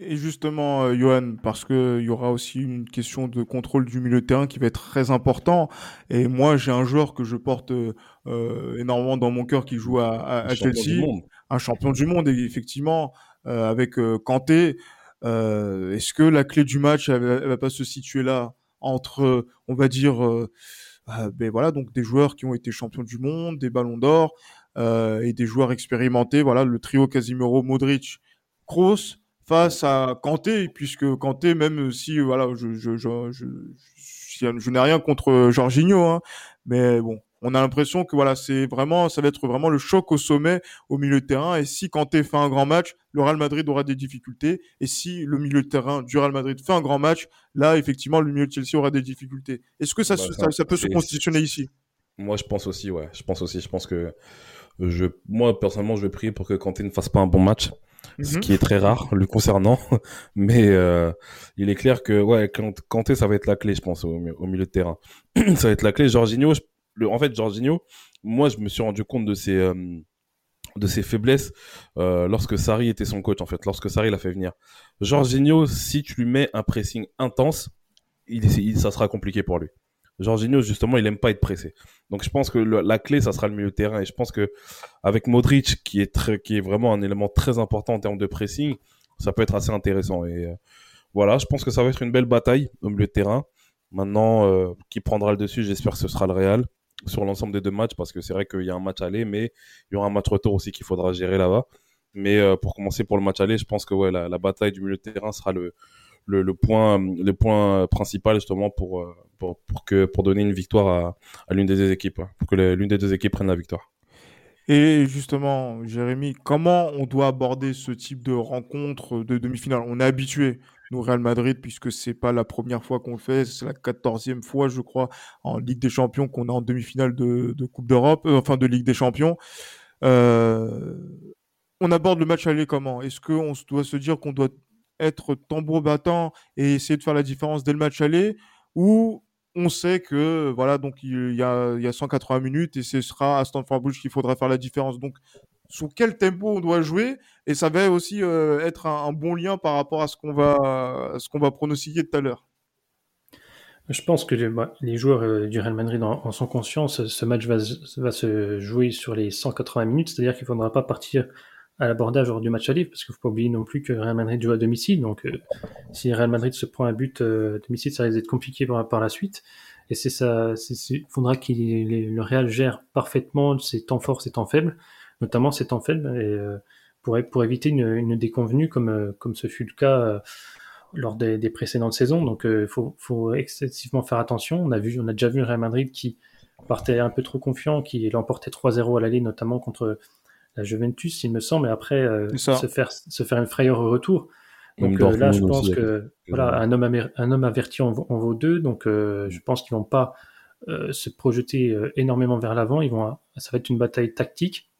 Et justement, euh, Johan, parce que il y aura aussi une question de contrôle du milieu de terrain qui va être très important. Et moi, j'ai un joueur que je porte euh, énormément dans mon cœur qui joue à, à, à Chelsea, un champion du monde, et effectivement, euh, avec euh, Kanté. Euh, est-ce que la clé du match elle, elle va pas se situer là entre, on va dire, euh, Euh, ben voilà, donc des joueurs qui ont été champions du monde, des ballons d'or euh, et des joueurs expérimentés. Voilà, le trio Casemiro, Modric, Kroos face à Kanté, puisque Kanté, même si voilà, je, je, je, je, je, je n'ai rien contre Jorginho, hein, mais bon, on a l'impression que voilà, c'est vraiment, ça va être vraiment le choc au sommet au milieu de terrain. Et si Kanté fait un grand match, le Real Madrid aura des difficultés. Et si le milieu de terrain du Real Madrid fait un grand match, là, effectivement, le milieu de Chelsea aura des difficultés. Est-ce que ça, bah, se, ça, ça peut se constitutionner ici ? Moi, je pense aussi, ouais. Je pense aussi. Je pense que je, moi, personnellement, je vais prier pour que Kanté ne fasse pas un bon match. Mm-hmm. Ce qui est très rare, le concernant. Mais euh, il est clair que, ouais, Kanté, ça va être la clé, je pense, au, au milieu de terrain. Ça va être la clé. Jorginho, je, le, en fait, Jorginho, moi, je me suis rendu compte de ses, euh, de ses faiblesses euh, lorsque Sarri était son coach, en fait, lorsque Sarri l'a fait venir. Jorginho, si tu lui mets un pressing intense, il, il, ça sera compliqué pour lui. Jorginho, justement, il aime pas être pressé. Donc, je pense que le, la clé, ça sera le milieu de terrain. Et je pense que avec Modric, qui est très, qui est vraiment un élément très important en termes de pressing, ça peut être assez intéressant. Et euh, voilà, je pense que ça va être une belle bataille au milieu de terrain. Maintenant, euh, qui prendra le dessus, j'espère que ce sera le Real sur l'ensemble des deux matchs, parce que c'est vrai qu'il y a un match aller, mais il y aura un match retour aussi qu'il faudra gérer là-bas. Mais euh, pour commencer pour le match aller, je pense que ouais, la, la bataille du milieu de terrain sera le Le, le point, le point principal justement pour pour pour que pour donner une victoire à, à l'une des deux équipes, pour que le, l'une des deux équipes prenne la victoire. Et justement, Jérémy, comment on doit aborder ce type de rencontre de demi-finale ? On est habitué, nous, Real Madrid, puisque c'est pas la première fois qu'on le fait, c'est la quatorzième fois, je crois, en Ligue des Champions qu'on est en demi-finale de, de Coupe d'Europe, euh, enfin de Ligue des Champions. Euh, on aborde le match aller comment ? Est-ce qu'on doit se dire qu'on doit être tambour battant et essayer de faire la différence dès le match aller, où on sait que voilà, donc il y a, il y a cent quatre-vingts minutes et ce sera à Stamford Bridge qu'il faudra faire la différence. Donc sous quel tempo on doit jouer, et ça va aussi euh, être un, un bon lien par rapport à ce qu'on va, à ce qu'on va pronostiquer tout à l'heure. Je pense que les, bah, les joueurs euh, du Real Madrid en, en sont conscients. Ce match va, va se jouer sur les cent quatre-vingts minutes, c'est-à-dire qu'il ne faudra pas partir à l'abordage lors du match aller, parce qu'il ne faut pas oublier non plus que Real Madrid joue à domicile, donc euh, si Real Madrid se prend un but euh, à domicile, ça risque d'être compliqué par, par la suite, et c'est ça, c'est, c'est, faudra que le Real gère parfaitement ses temps forts, ses temps faibles, notamment ses temps faibles, et, euh, pour, pour éviter une, une déconvenue comme, euh, comme ce fut le cas euh, lors des, des précédentes saisons, donc il euh, faut, faut excessivement faire attention. On a, vu, on a déjà vu Real Madrid qui partait un peu trop confiant, qui l'emportait trois zéro à l'aller, notamment contre la Juventus, il me semble, et après euh, se faire se faire une frayeur au retour. Donc euh, là, je pense aussi que voilà, un homme amer, un homme averti en, en vaut deux. Donc euh, je pense qu'ils vont pas euh, se projeter euh, énormément vers l'avant. Ils vont, ça va être une bataille tactique,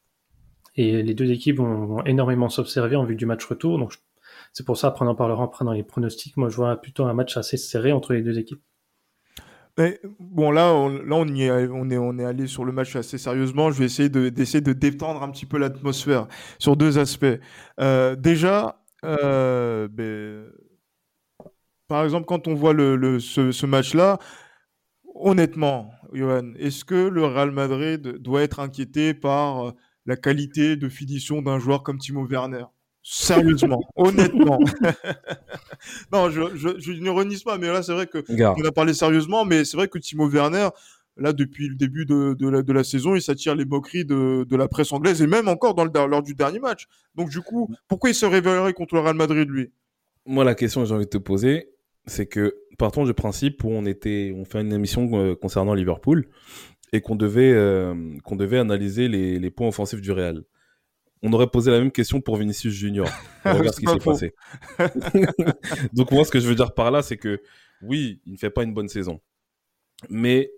et les deux équipes vont, vont énormément s'observer en vue du match retour. Donc je, c'est pour ça, après on en parlera, après dans les pronostics, moi je vois plutôt un match assez serré entre les deux équipes. Mais bon, là, on, là on, y est, on, est, on est allé sur le match assez sérieusement. Je vais essayer de, d'essayer de détendre un petit peu l'atmosphère sur deux aspects. Euh, déjà, euh, ben, par exemple, quand on voit le, le, ce, ce match-là, honnêtement, Johan, est-ce que le Real Madrid doit être inquiété par la qualité de finition d'un joueur comme Timo Werner ? Sérieusement, honnêtement. Non, je, je, je n'ironise pas, mais là, c'est vrai que on a parlé sérieusement, mais c'est vrai que Timo Werner, là, depuis le début de, de, la, de la saison, il s'attire les moqueries de, de la presse anglaise, et même encore dans le, lors du dernier match. Donc, du coup, pourquoi il se révélerait contre le Real Madrid, lui ? Moi, la question que j'ai envie de te poser, c'est que, partons du principe où on, était, on fait une émission concernant Liverpool, et qu'on devait, euh, qu'on devait analyser les, les points offensifs du Real. On aurait posé la même question pour Vinicius Junior. On regarde ce qui s'est faux. passé. Donc moi, ce que je veux dire par là, c'est que oui, il ne fait pas une bonne saison, mais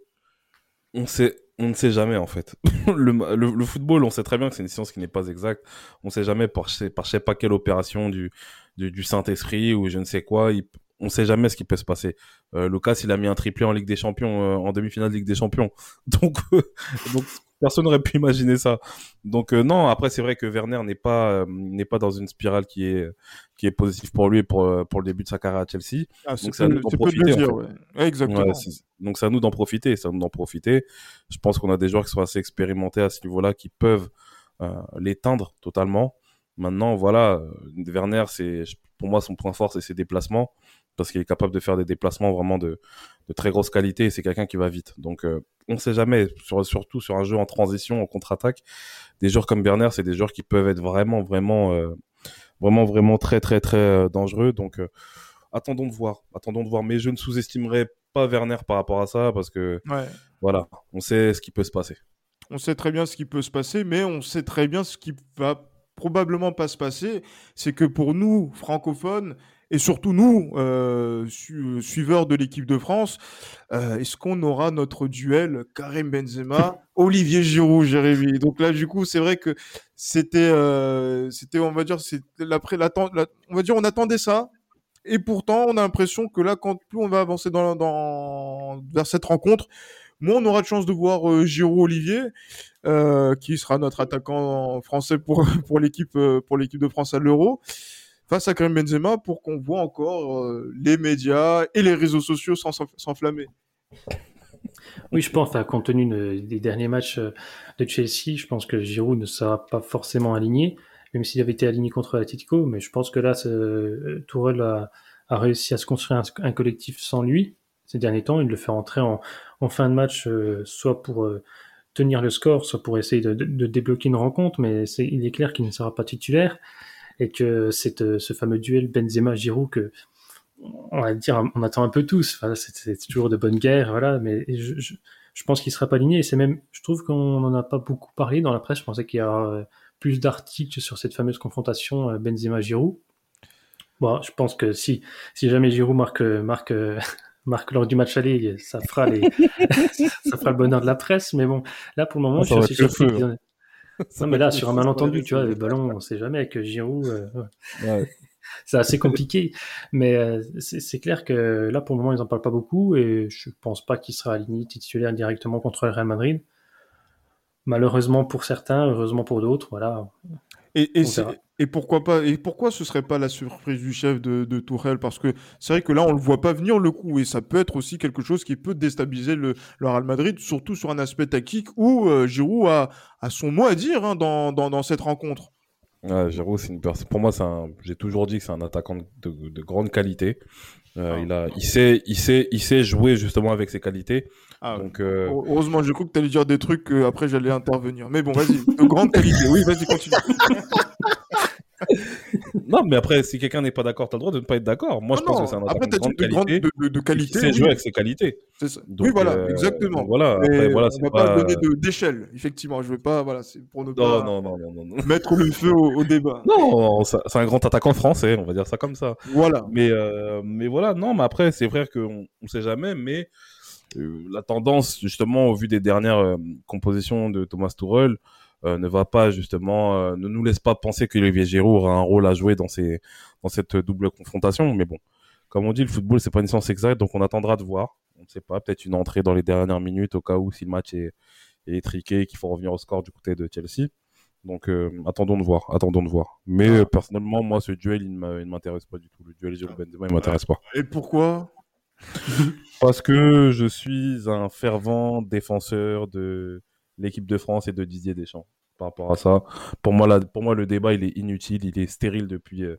on sait, on ne sait jamais en fait. le, le, le football, on sait très bien que c'est une science qui n'est pas exacte. On ne sait jamais par, par je sais pas quelle opération du, du, du Saint-Esprit ou je ne sais quoi. Il, on ne sait jamais ce qui peut se passer. Euh, Lucas, il a mis un triplé en Ligue des Champions, euh, en demi-finale de Ligue des Champions. Donc, euh, donc personne n'aurait pu imaginer ça. Donc euh, non, après c'est vrai que Werner n'est pas euh, n'est pas dans une spirale qui est qui est positive pour lui et pour pour le début de sa carrière à Chelsea. Ah, c'est donc ça nous d'en profiter. Dire, en fait. Ouais. Exactement. Ouais, donc ça nous d'en profiter, ça nous d'en profiter. Je pense qu'on a des joueurs qui sont assez expérimentés à ce niveau-là, qui peuvent euh, l'éteindre totalement. Maintenant, voilà, Werner, c'est pour moi son point fort, c'est ses déplacements. parce qu'il est capable de faire des déplacements vraiment de, de très grosse qualité et c'est quelqu'un qui va vite. Donc, euh, on ne sait jamais, sur, surtout sur un jeu en transition, en contre-attaque, des joueurs comme Werner, c'est des joueurs qui peuvent être vraiment, vraiment, euh, vraiment, vraiment très, très, très euh, dangereux. Donc, euh, attendons de voir, attendons de voir. Mais je ne sous-estimerai pas Werner par rapport à ça parce que, ouais. voilà, on sait ce qui peut se passer. On sait très bien ce qui peut se passer, mais on sait très bien ce qui va probablement pas se passer, c'est que pour nous, francophones, et surtout nous, euh, su- suiveurs de l'équipe de France, euh, est-ce qu'on aura notre duel Karim Benzema, Olivier Giroud, Jérémy ? Donc là, du coup, c'est vrai que c'était, euh, c'était, on va dire, c'était la, la, on va dire, on attendait ça. Et pourtant, on a l'impression que là, quand plus on va avancer dans, dans, vers cette rencontre, moins on aura de chance de voir euh, Giroud, Olivier, euh, qui sera notre attaquant français pour pour l'équipe euh, pour l'équipe de France à l'Euro. Face à Karim Benzema pour qu'on voit encore euh, les médias et les réseaux sociaux s'en, s'enflammer. Oui, je pense, à compte tenu de, des derniers matchs de Chelsea, je pense que Giroud ne sera pas forcément aligné, même s'il avait été aligné contre l'Atletico, mais je pense que là, euh, Tuchel a, a réussi à se construire un, un collectif sans lui ces derniers temps, il le fait rentrer en, en fin de match, euh, soit pour... Euh, tenir le score, soit pour essayer de, de, de débloquer une rencontre, mais c'est, il est clair qu'il ne sera pas titulaire, et que cette, ce fameux duel Benzema-Giroud que, on va dire, on attend un peu tous, enfin, c'est, c'est toujours de bonnes guerres, voilà, mais je, je, je pense qu'il sera pas aligné, et c'est même, je trouve qu'on n'en a pas beaucoup parlé dans la presse, je pensais qu'il y aura plus d'articles sur cette fameuse confrontation Benzema-Giroud. Bon, je pense que si, si jamais Giroud marque, marque, Marc, lors du match aller, ça fera, les... ça fera le bonheur de la presse, mais bon, là pour le moment, ça je suis surpris. Feu, hein. Non, mais là, sur un malentendu, tu vois, les ballons, on ne sait jamais avec Giroud, euh... ouais. c'est assez compliqué, mais euh, c'est, c'est clair que là pour le moment, ils n'en parlent pas beaucoup et je ne pense pas qu'il sera aligné titulaire directement contre le Real Madrid. Malheureusement pour certains, heureusement pour d'autres, voilà. Et, et, c'est, et pourquoi pas, et pourquoi ce serait pas la surprise du chef de, de Tuchel ? Parce que c'est vrai que là, on le voit pas venir le coup, et ça peut être aussi quelque chose qui peut déstabiliser le, le Real Madrid, surtout sur un aspect tactique où euh, Giroud a, a son mot à dire hein, dans, dans, dans cette rencontre. Ouais, Giroud, c'est une personne. Pour moi, c'est un, j'ai toujours dit que c'est un attaquant de, de grande qualité. Euh, ah. Il a, il sait, il sait, il sait jouer justement avec ses qualités. Ah, donc, euh... heureusement, j'ai cru que t'allais dire des trucs que après j'allais intervenir. Mais bon, vas-y, de grande qualité. Oui, vas-y, continue. Non, mais après, si quelqu'un n'est pas d'accord, t'as le droit de ne pas être d'accord. Moi, ah je non. pense que c'est un attaquant de grande qualité. De, de, de qualité. Il sait oui. jouer avec ses qualités. C'est ça. Donc, oui, voilà, euh, exactement. Voilà, après, voilà, on ne va pas, pas donner de, d'échelle, effectivement. Je veux pas, voilà, c'est pour ne pas non, non, non, non, non. mettre le feu au, au débat. Non, ça, c'est un grand attaquant français, on va dire ça comme ça. Voilà. Mais, euh, mais voilà, non, mais après, c'est vrai qu'on ne sait jamais, mais euh, la tendance, justement, au vu des dernières euh, compositions de Thomas Tuchel, Euh, ne va pas justement, euh, ne nous laisse pas penser que Olivier Giroud aura un rôle à jouer dans ces, dans cette double confrontation. Mais bon, comme on dit, le football c'est pas une science exacte, donc on attendra de voir. On ne sait pas, peut-être une entrée dans les dernières minutes au cas où si le match est, est étriqué, qu'il faut revenir au score du côté de Chelsea. Donc euh, attendons de voir, attendons de voir. Mais euh, personnellement, moi, ce duel, il ne m'intéresse pas du tout. Le duel Giroud-Benzema, il m'intéresse pas. Et pourquoi ? Parce que je suis un fervent défenseur de l'équipe de France et de Didier Deschamps par rapport à ça. Pour moi, la, pour moi le débat, il est inutile, il est stérile depuis, euh,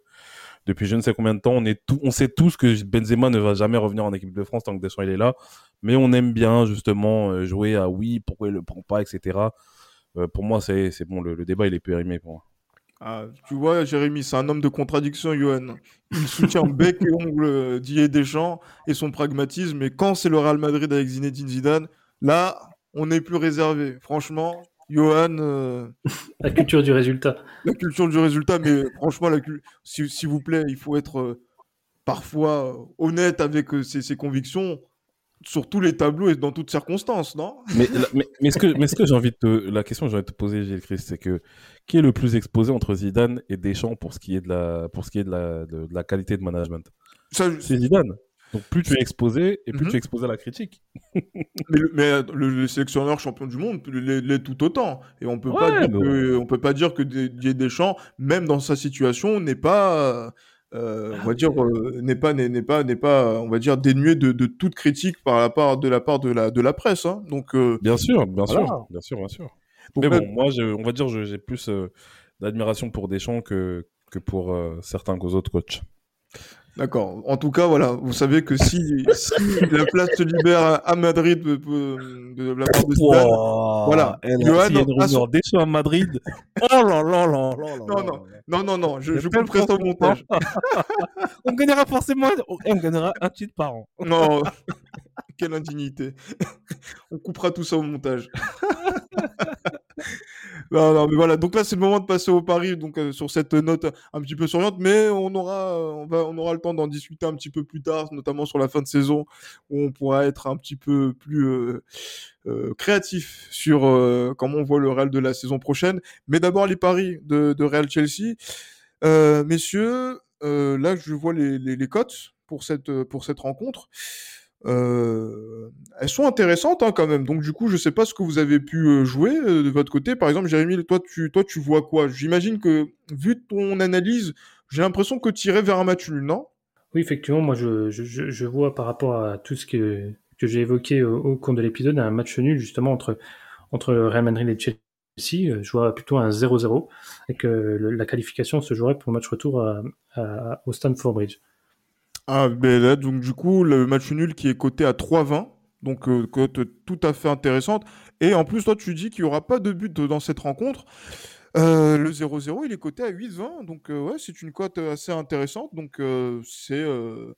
depuis je ne sais combien de temps. On, est tout, on sait tous que Benzema ne va jamais revenir en équipe de France tant que Deschamps il est là, mais on aime bien justement jouer à oui, pourquoi il ne le prend pas, et cetera. Euh, pour moi, c'est, c'est bon, le, le débat, il est périmé pour moi. Ah, tu vois, Jérémy, c'est un homme de contradiction, Johan. Il soutient bec et ongle Didier Deschamps et son pragmatisme, mais quand c'est le Real Madrid avec Zinedine Zidane, là... on n'est plus réservé. Franchement, Johan... Euh... La culture du résultat. La culture du résultat, mais franchement, la cul... s'il, s'il vous plaît, il faut être euh, parfois euh, honnête avec euh, ses, ses convictions sur tous les tableaux et dans toutes circonstances, non ? Mais, la, mais, mais ce que, mais ce que j'ai envie de te, la question que j'ai envie de te poser, Gilles Christ, c'est que qui est le plus exposé entre Zidane et Deschamps pour ce qui est de la, pour ce qui est de la, de, de la qualité de management ? Ça, je... C'est Zidane. Donc plus tu es exposé, et plus mm-hmm. tu es exposé à la critique. mais le, mais le, le sélectionneur champion du monde l'est, l'est tout autant. Et on ouais, ne mais... peut pas dire que Didier Deschamps, même dans sa situation, n'est pas, euh, on va dire, euh, n'est pas, n'est, n'est pas, n'est pas, on va dire, dénué de, de toute critique par la part de la part de la de la presse. Hein. Donc euh, bien sûr, bien voilà. sûr, bien sûr, bien sûr. Donc, mais là, bon, moi, je, on va dire, je, j'ai plus euh, d'admiration pour Deschamps que que pour euh, certains autres coachs. D'accord. En tout cas, voilà, vous savez que si, si la place se libère à Madrid de, de, de la part de Zidane, wow, voilà. Yoann, on déçu à Madrid. Oh là là là là là. Non non non non non. Je, je couperai ça au montage. On gagnera forcément. On gagnera un titre par an. Non. Quelle indignité. On coupera tout ça au montage. Non, non, mais voilà. Donc là, c'est le moment de passer au pari. Donc euh, sur cette note un petit peu souriante, mais on aura, euh, on va, on aura le temps d'en discuter un petit peu plus tard, notamment sur la fin de saison, où on pourra être un petit peu plus euh, euh, créatif sur euh, comment on voit le Real de la saison prochaine. Mais d'abord les paris de, de Real Chelsea, euh, messieurs. Euh, là, je vois les, les, les cotes pour cette, pour cette rencontre. Euh, elles sont intéressantes hein, quand même. Donc du coup, je sais pas ce que vous avez pu euh, jouer euh, de votre côté. Par exemple, Jérémy, toi tu, toi, tu vois quoi ? J'imagine que, vu ton analyse, j'ai l'impression que tu irais vers un match nul, non ? Oui, effectivement, moi je, je, je vois par rapport à tout ce que, que j'ai évoqué au, au cours de l'épisode, un match nul justement entre, entre Real Madrid et Chelsea. Je vois plutôt un zéro zéro et que le, la qualification se jouerait pour le match retour à, à, au Stamford Bridge. Ah, ben là, donc du coup, le match nul qui est coté à trois vingt, donc euh, cote tout à fait intéressante. Et en plus, toi, tu dis qu'il n'y aura pas de but dans cette rencontre. Euh, le zéro zéro, il est coté à huit vingt, donc euh, ouais, c'est une cote assez intéressante. Donc, euh, c'est. Euh,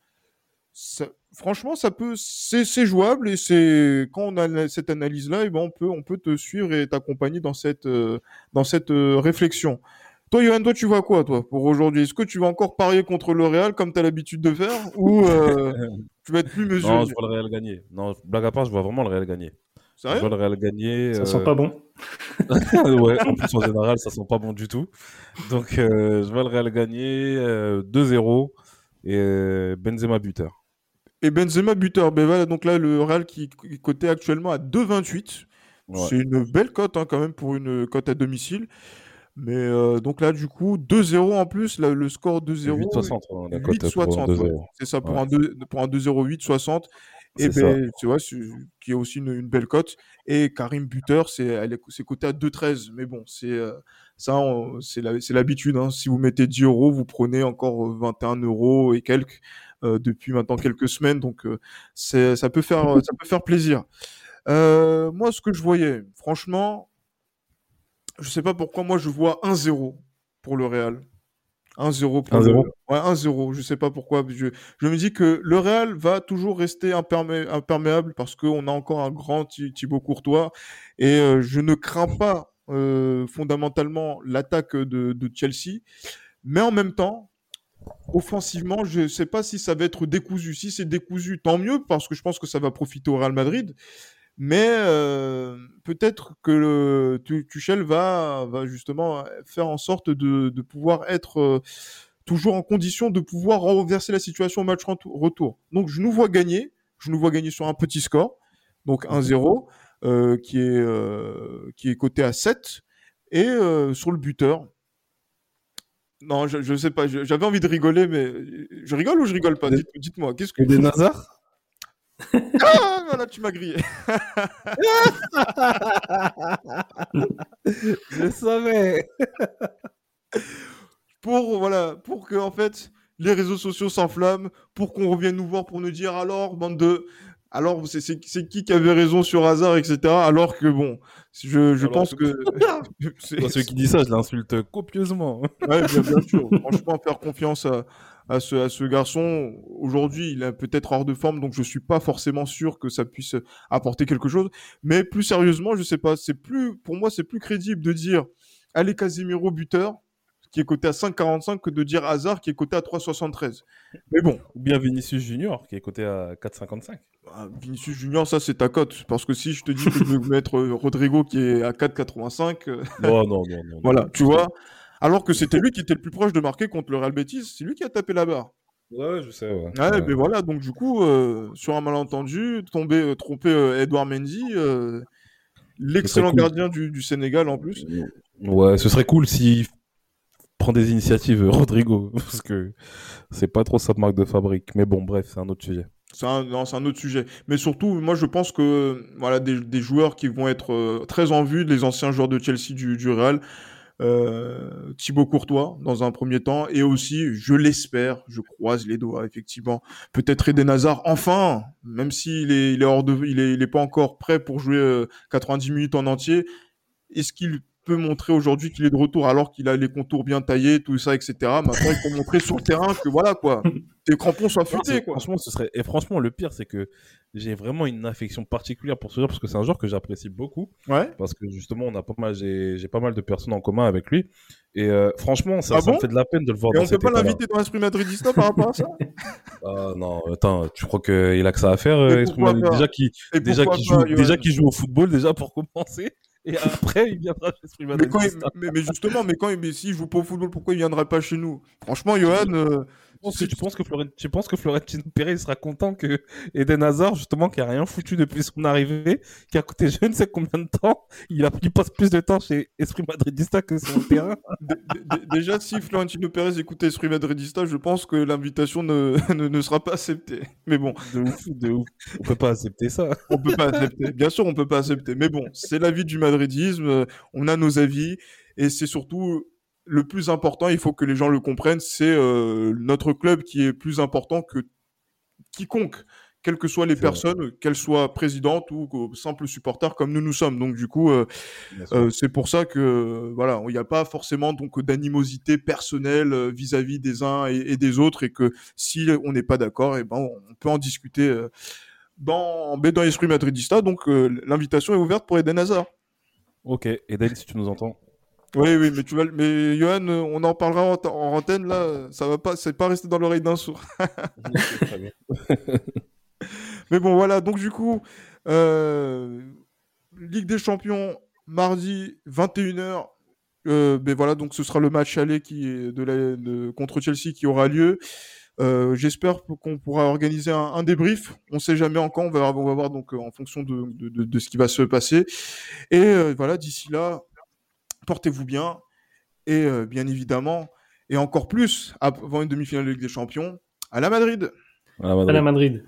ça, franchement, ça peut, c'est, c'est jouable et c'est, quand on a cette analyse-là, eh ben, on peut, on peut te suivre et t'accompagner dans cette, euh, dans cette euh, réflexion. Toi, Yoann, toi, tu vois quoi, toi, pour aujourd'hui ? Est-ce que tu vas encore parier contre le Real, comme tu as l'habitude de faire, ou euh, tu vas être plus mesuré ? Non, je vois le Real gagner. Non, blague à part, je vois vraiment le Real gagner. Sérieux ? Je vois le Real gagner. Ça euh... sent pas bon. Ouais, en plus, en général, ça sent pas bon du tout. Donc, euh, je vois le Real gagner euh, deux zéro et Benzema buteur. Et Benzema buteur. Ben voilà, donc là, le Real qui est coté actuellement à deux vingt-huit. Ouais. C'est une belle cote, hein, quand même, pour une cote à domicile. Mais euh, donc là, du coup, deux zéro en plus, là, le score deux zéro. huit soixante, la cote pour un deux zéro. C'est ça, pour, ouais. un deux, pour un deux zéro, huit soixante. Et ben, tu vois, c'est, qui est aussi une, une belle cote. Et Karim buteur, c'est, elle est, c'est coté à deux treize. Mais bon, c'est, ça, on, c'est, la, c'est l'habitude. Hein. Si vous mettez dix euros, vous prenez encore vingt et un euros et quelques euh, depuis maintenant quelques semaines. Donc, euh, c'est, ça, peut faire, ça peut faire plaisir. Euh, moi, ce que je voyais, franchement... Je sais pas pourquoi, moi, je vois un zéro pour le Real. un zéro pour le Real. Ouais, un zéro. Je sais pas pourquoi. Je, je me dis que le Real va toujours rester impermé, imperméable parce qu'on a encore un grand Thibaut Courtois. Et euh, je ne crains pas euh, fondamentalement l'attaque de, de Chelsea. Mais en même temps, offensivement, je sais pas si ça va être décousu. Si c'est décousu, tant mieux parce que je pense que ça va profiter au Real Madrid. Mais euh, peut-être que le Tuchel va, va justement faire en sorte de, de pouvoir être euh, toujours en condition de pouvoir renverser la situation au match retour. Donc je nous vois gagner, je nous vois gagner sur un petit score, donc un zéro, euh, qui, est, euh, qui est coté à sept, et euh, sur le buteur. Non, je ne sais pas, je, j'avais envie de rigoler, mais je rigole ou je rigole pas ? Dites, dites-moi, qu'est-ce que... Eden Hazard ? Ah, voilà, tu m'as grillé. Je savais. Pour, voilà, pour que, en fait, les réseaux sociaux s'enflamment, pour qu'on revienne nous voir pour nous dire, alors, bande de... Alors, c'est, c'est, c'est qui qui avait raison sur Hazard, et cetera. Alors que, bon, je, je alors, pense que... c'est... Moi, ceux qui disent ça, je l'insulte copieusement. Ouais, bien, bien sûr. Franchement, faire confiance à... À ce, à ce garçon, aujourd'hui, il est peut-être hors de forme, donc je suis pas forcément sûr que ça puisse apporter quelque chose. Mais plus sérieusement, je sais pas, c'est plus, pour moi, c'est plus crédible de dire, allez, Casemiro buteur, qui est coté à cinq virgule quarante-cinq, que de dire Hazard, qui est coté à trois virgule soixante-treize. Mais bon. Ou bien Vinicius Junior, qui est coté à quatre virgule cinquante-cinq. Bah, Vinicius Junior, ça, c'est ta cote. Parce que si je te dis que je veux mettre Rodrigo, qui est à quatre virgule quatre-vingt-cinq. Non, non, non, non. Voilà, tu vois. Alors que c'était lui qui était le plus proche de marquer contre le Real Betis, c'est lui qui a tapé la barre. Ouais, je sais. Ouais. Ah, ouais, mais voilà, donc du coup, euh, sur un malentendu, tomber, tromper euh, Edouard Mendy, euh, l'excellent cool. gardien du, du Sénégal en plus. Ouais, ce serait cool s'il prend des initiatives, Rodrigo, parce que c'est pas trop sa marque de fabrique. Mais bon, bref, c'est un autre sujet. C'est un, non, c'est un autre sujet. Mais surtout, moi, je pense que voilà, des, des joueurs qui vont être euh, très en vue, les anciens joueurs de Chelsea du, du Real. euh, Thibaut Courtois dans un premier temps, et aussi, je l'espère, je croise les doigts, effectivement, peut-être Eden Hazard, enfin, même s'il est, il est hors de, il est, il est pas encore prêt pour jouer euh, quatre-vingt-dix minutes en entier, est-ce qu'il peut montrer aujourd'hui qu'il est de retour alors qu'il a les contours bien taillés, tout ça, et cetera. Maintenant, il faut montrer sur le terrain que voilà, quoi, tes crampons soient futés, quoi. Franchement, ce serait... Et franchement, le pire, c'est que j'ai vraiment une affection particulière pour ce joueur parce que c'est un joueur que j'apprécie beaucoup. Ouais. Parce que justement, on a pas mal... j'ai... j'ai pas mal de personnes en commun avec lui. Et euh, franchement, ça, ah ça bon me fait de la peine de le voir. Et dans on peut pas l'inviter dans l'esprit madridista par rapport à ça? Ah euh, non, attends, tu crois qu'il a que ça à faire? Euh, déjà qu'il déjà qu'il joue... Déjà qu'il joue au football, déjà pour commencer. Et après, il viendra chez Esprit Madrid. Mais, il, mais, mais justement, mais quand il, mais si il joue pas au football, pourquoi il viendrait pas chez nous? Franchement, Johan, euh, tu, tu penses que Florent, tu penses que Florentino Pérez sera content que Eden Hazard, justement, qui a rien foutu depuis son arrivée, qui a coûté je ne sais combien de temps, il, a, il passe plus de temps chez Esprit Madridista que sur le terrain. d- d- déjà, si Florentino Pérez écoutait Esprit Madridista, je pense que l'invitation ne, ne, ne sera pas acceptée. Mais bon, de ouf, de ouf. On peut pas accepter ça. On peut pas accepter. Bien sûr, on peut pas accepter. Mais bon, c'est l'avis du Madrid. On a nos avis et c'est surtout le plus important, il faut que les gens le comprennent, c'est euh, notre club qui est plus important que quiconque, quelles que soient les c'est personnes, vrai. Qu'elles soient présidentes ou simples supporters comme nous nous sommes. Donc du coup, euh, euh, c'est pour ça que voilà, il n'y a pas forcément donc d'animosité personnelle vis-à-vis des uns et, et des autres et que si on n'est pas d'accord, et ben on peut en discuter euh, dans, dans l'esprit madridista. Donc euh, l'invitation est ouverte pour Eden Hazard. Ok, Eden, si tu nous entends. Oui, oui, mais tu vas, mais Johan, on en parlera en, t- en antenne là. Ça va pas, c'est pas resté dans l'oreille d'un sourd. Okay, très bien. Mais bon, voilà. Donc du coup, euh, Ligue des Champions mardi vingt et une heures. Euh, mais voilà, donc ce sera le match aller qui est de la de, contre Chelsea qui aura lieu. Euh, j'espère qu'on pourra organiser un, un débrief. On sait jamais encore. On va, on va voir donc euh, en fonction de, de, de ce qui va se passer. Et euh, voilà, d'ici là, portez-vous bien. Et euh, bien évidemment, et encore plus avant une demi-finale de Ligue des Champions, à la Madrid. À la Madrid. À la Madrid.